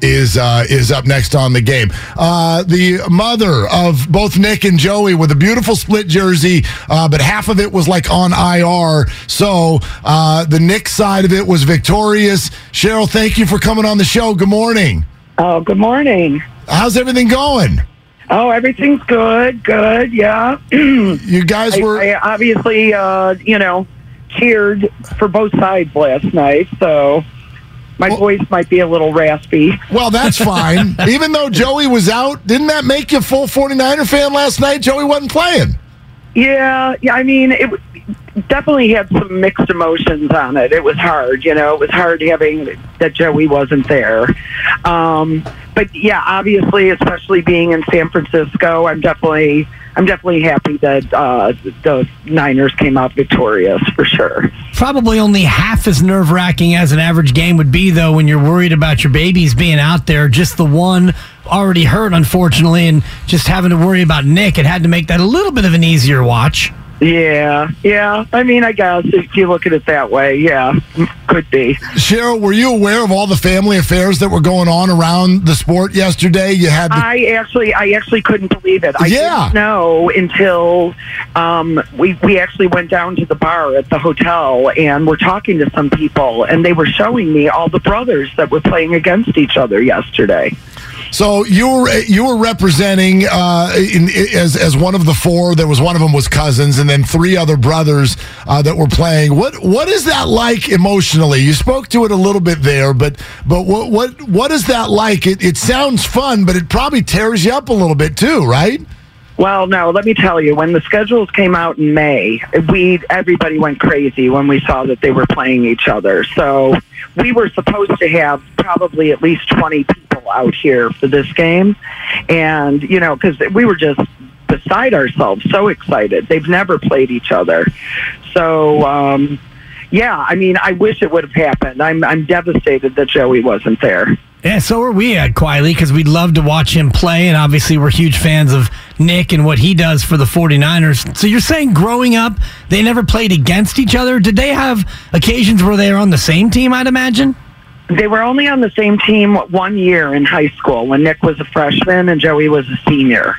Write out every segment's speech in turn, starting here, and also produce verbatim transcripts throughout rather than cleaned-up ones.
is uh, is up next on the game. Uh, the mother of both Nick and Joey with a beautiful split jersey, uh, but half of it was like on I R. So uh, the Nick side of it was victorious. Cheryl, thank you for coming on the show. Good morning. Oh, good morning. How's everything going? Oh, everything's good. Good, yeah. You guys were... I, I obviously, uh, you know, cheered for both sides last night, so... My well, voice might be a little raspy. Well, that's fine. Even though Joey was out, didn't that make you a full 49er fan last night? Joey wasn't playing. Yeah, yeah. I mean, it definitely had some mixed emotions on it. It was hard, you know. It was hard having that Joey wasn't there. Um, but, yeah, obviously, especially being in San Francisco, I'm definitely I'm definitely happy that uh, the Niners came out victorious, for sure. Probably only half as nerve-wracking as an average game would be, though, when you're worried about your babies being out there. Just the one already hurt, unfortunately, and just having to worry about Nick. It had to make that a little bit of an easier watch. Yeah, yeah. I mean, I guess if you look at it that way, yeah, could be. Cheryl, were you aware of all the family affairs that were going on around the sport yesterday? You had. The- I actually, I actually couldn't believe it. I yeah. didn't know until um, we we actually went down to the bar at the hotel and were talking to some people, and they were showing me all the brothers that were playing against each other yesterday. So you were you were representing uh, in, as as one of the four. There was one of them was cousins, and then three other brothers uh, that were playing. What what is that like emotionally? You spoke to it a little bit there, but but what what what is that like? It it sounds fun, but it probably tears you up a little bit too, right? Well, no, let me tell you, when the schedules came out in May, we everybody went crazy when we saw that they were playing each other. So we were supposed to have probably at least twenty people out here for this game. And, you know, because we were just beside ourselves, so excited. They've never played each other. So, um, yeah, I mean, I wish it would have happened. I'm, I'm devastated that Joey wasn't there. Yeah, so are we at quietly because we'd love to watch him play, and obviously we're huge fans of Nick and what he does for the 49ers. So you're saying growing up, they never played against each other? Did they have occasions where they were on the same team, I'd imagine? They were only on the same team one year in high school when Nick was a freshman and Joey was a senior.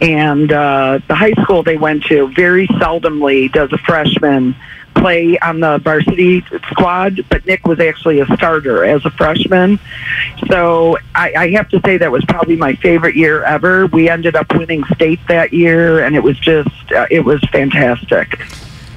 And uh, the high school they went to, very seldomly does a freshman play on the varsity squad, but Nick was actually a starter as a freshman. So I, I have to say that was probably my favorite year ever. We ended up winning state that year, and it was just, uh, it was fantastic.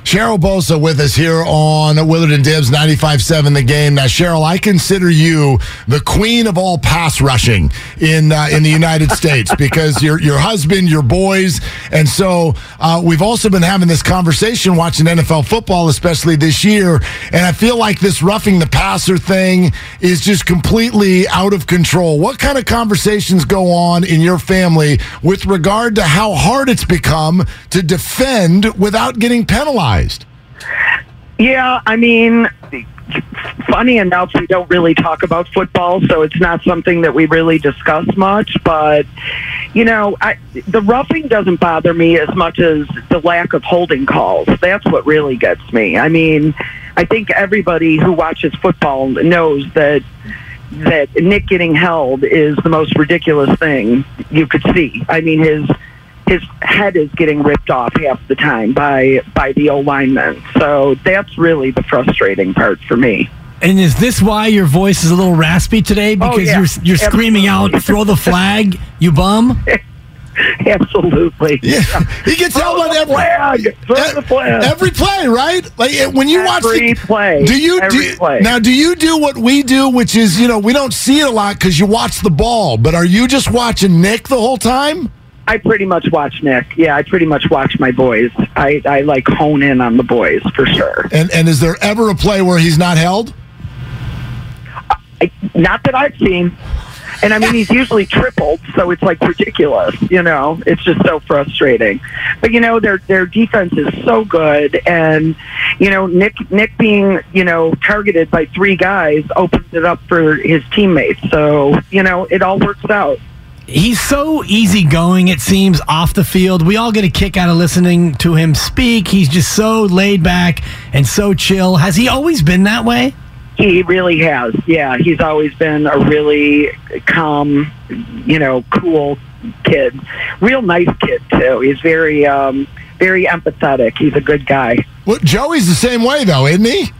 Cheryl Bosa with us here on Willard and Dibs, ninety-five seven The Game. Now, Cheryl, I consider you the queen of all pass rushing in uh, in the United States because your your husband, your boys, and so uh, we've also been having this conversation watching N F L football, especially this year, and I feel like this roughing the passer thing is just completely out of control. What kind of conversations go on in your family with regard to how hard it's become to defend without getting penalized? Yeah, I mean, funny enough, we don't really talk about football, so it's not something that we really discuss much. But, you know, I, the roughing doesn't bother me as much as the lack of holding calls. That's what really gets me. I mean, I think everybody who watches football knows that that Nick getting held is the most ridiculous thing you could see. I mean, his... his head is getting ripped off half the time by by the O-linemen. So that's really the frustrating part for me. And is this why your voice is a little raspy today? Because oh, yeah. you're you're Absolutely. Screaming out, "Throw the flag, you bum!" Absolutely. Yeah. He gets held on every flag. Throw every, the flag. Every play, right? Like when you every watch the play. Do you every do, play. Now? Do you do what we do, which is, you know, we don't see it a lot because you watch the ball, but are you just watching Nick the whole time? I pretty much watch Nick. Yeah, I pretty much watch my boys. I, I like hone in on the boys for sure. And and is there ever a play where he's not held? I, not that I've seen. And I mean, he's usually tripled, so it's like ridiculous. You know, it's just so frustrating. But you know, their their defense is so good, and you know, Nick Nick being you know targeted by three guys opens it up for his teammates. So you know, it all works out. He's so easygoing, it seems, off the field. We all get a kick out of listening to him speak. He's just so laid back and so chill. Has he always been that way? He really has, yeah. He's always been a really calm, you know, cool kid. Real nice kid, too. He's very, um, very empathetic. He's a good guy. Well, Joey's the same way, though, isn't he?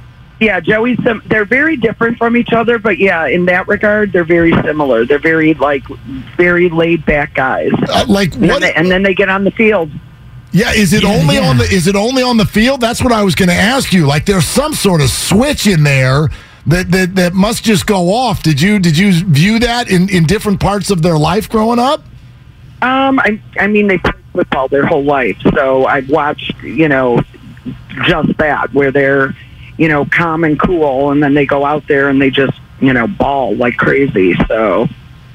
Yeah, Joey's, sim- they're very different from each other, but yeah, in that regard, they're very similar. They're very, like, very laid-back guys. Uh, like and, what then they, and then they get on the field. Yeah, is it yeah, only yeah. on the is it only on the field? That's what I was going to ask you. Like, there's some sort of switch in there that, that, that must just go off. Did you did you view that in, in different parts of their life growing up? Um, I I mean, they played football their whole life, so I've watched, you know, just that, where they're, you know, calm and cool, and then they go out there and they just, you know, ball like crazy. So,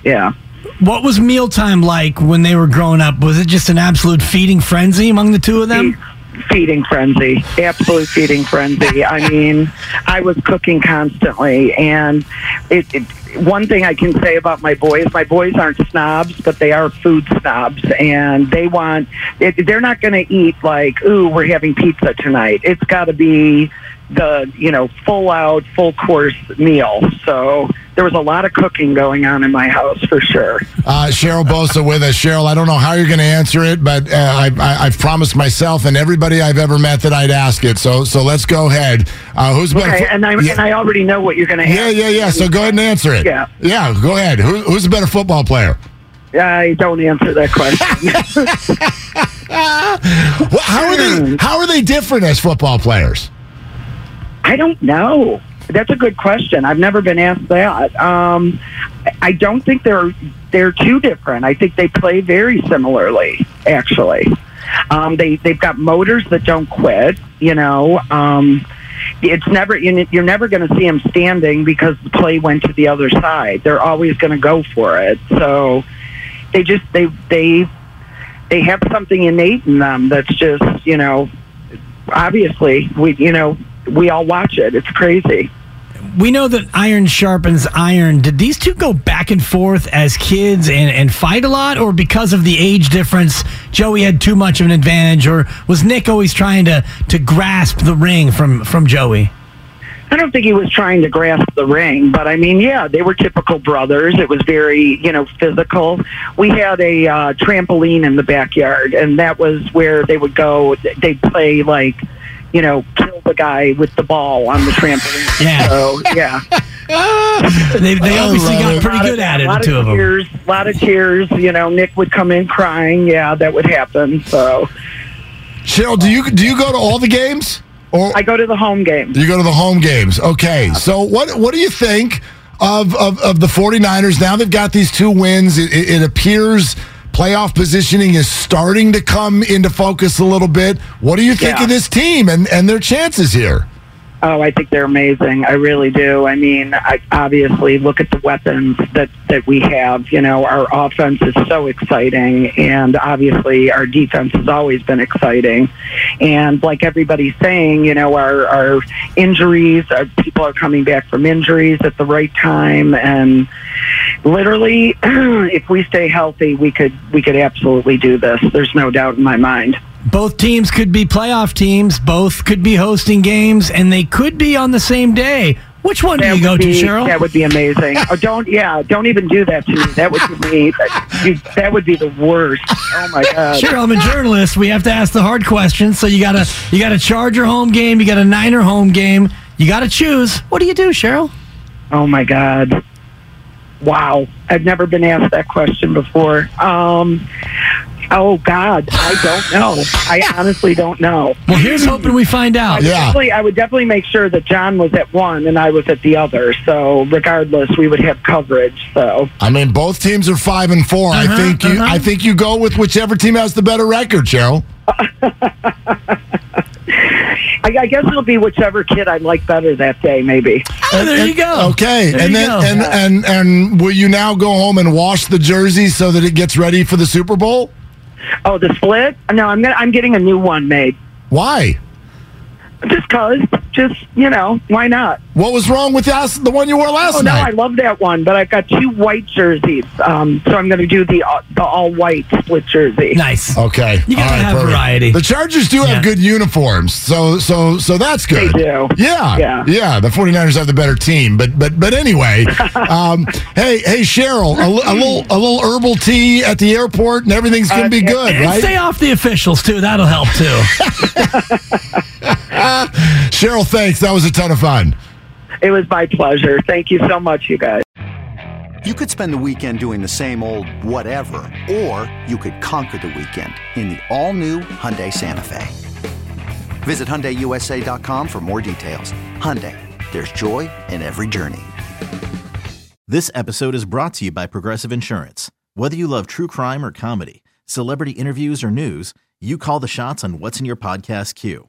yeah. What was mealtime like when they were growing up? Was it just an absolute feeding frenzy among the two of them? Fe- feeding frenzy. Absolute feeding frenzy. I mean, I was cooking constantly, and it, it, one thing I can say about my boys, my boys aren't snobs, but they are food snobs, and they want, it, they're not going to eat like, ooh, we're having pizza tonight. It's got to be the, you know, full-out, full-course meal. So there was a lot of cooking going on in my house for sure. Uh, Cheryl Bosa with us. Cheryl, I don't know how you're going to answer it, but uh, I, I, I've promised myself and everybody I've ever met that I'd ask it. So so let's go ahead. Uh, who's okay, better? Fo- and, I, yeah. and I already know what you're going to ask. Yeah, yeah, yeah. So go ahead and answer it. Yeah. Yeah, go ahead. Who, who's the better football player? I don't answer that question. well, how are they? How are they different as football players? I don't know. That's a good question. I've never been asked that. Um, I don't think they're they're too different. I think they play very similarly, actually. Um, they, they've got motors that don't quit, you know. Um, it's never You're never going to see them standing because the play went to the other side. They're always going to go for it. So they just, they, they, they have something innate in them that's just, you know, obviously, we, you know, we all watch it. It's crazy. We know that iron sharpens iron. Did these two go back and forth as kids and, and fight a lot, or because of the age difference, Joey had too much of an advantage, or was Nick always trying to, to grasp the ring from, from Joey? I don't think he was trying to grasp the ring, but I mean, yeah, they were typical brothers. It was very, you know, physical. We had a uh, trampoline in the backyard, and that was where they would go. They'd play, like, you know, kill the guy with the ball on the trampoline. Yeah. So, yeah. they they obviously got pretty good at it, the two of them. A lot of tears. You know, Nick would come in crying. Yeah, that would happen. So, Cheryl, do you do you go to all the games? Or I go to the home games. You go to the home games. Okay. So what what do you think of, of, of the 49ers? Now they've got these two wins. It, it, it appears playoff positioning is starting to come into focus a little bit. What do you think yeah. of this team and, and their chances here? Oh, I think they're amazing. I really do. I mean, I obviously look at the weapons that, that we have. You know, our offense is so exciting, and obviously our defense has always been exciting. And like everybody's saying, you know, our, our injuries, our people are coming back from injuries at the right time. And literally, if we stay healthy, we could we could absolutely do this. There's no doubt in my mind. Both teams could be playoff teams. Both could be hosting games, and they could be on the same day. Which one that do you go be, to, Cheryl? That would be amazing. oh, don't, yeah, don't even do that to me. That would be me. That, that would be the worst. Oh my God, Cheryl, I'm a journalist. We have to ask the hard questions. So you gotta, you got a Charger home game. You got a Niner home game. You gotta choose. What do you do, Cheryl? Oh my God. Wow, I've never been asked that question before. Um, oh, God, I don't know. I honestly don't know. Well, here's hoping we find out. I, yeah. definitely, I would definitely make sure that John was at one and I was at the other. So, regardless, we would have coverage. So, I mean, both teams are five and four. Uh-huh, I think you. Uh-huh. I think you go with whichever team has the better record, Cheryl. I, I guess it'll be whichever kid I like better that day, maybe. Oh, there you go. Okay, there and then go. And, yeah. and and will you now go home and wash the jersey so that it gets ready for the Super Bowl? Oh, the split? No, I'm gonna, I'm getting a new one made. Why? Just cause, just you know, why not? What was wrong with us, the one you wore last oh, night? No, I love that one, but I've got two white jerseys, um, so I'm going to do the uh, the all white split jersey. Nice. Okay. You got to right, have perfect. variety. The Chargers do yeah. have good uniforms, so so so that's good. They do. Yeah. Yeah. Yeah. The 49ers have the better team, but but but anyway, um, hey hey Cheryl, a, l- a little a little herbal tea at the airport, and everything's going to uh, be good, and, right? And stay off the officials too. That'll help too. Uh, Cheryl, thanks. That was a ton of fun. It was my pleasure. Thank you so much, you guys. You could spend the weekend doing the same old whatever, or you could conquer the weekend in the all-new Hyundai Santa Fe. Visit Hyundai U S A dot com for more details. Hyundai, there's joy in every journey. This episode is brought to you by Progressive Insurance. Whether you love true crime or comedy, celebrity interviews or news, you call the shots on what's in your podcast queue.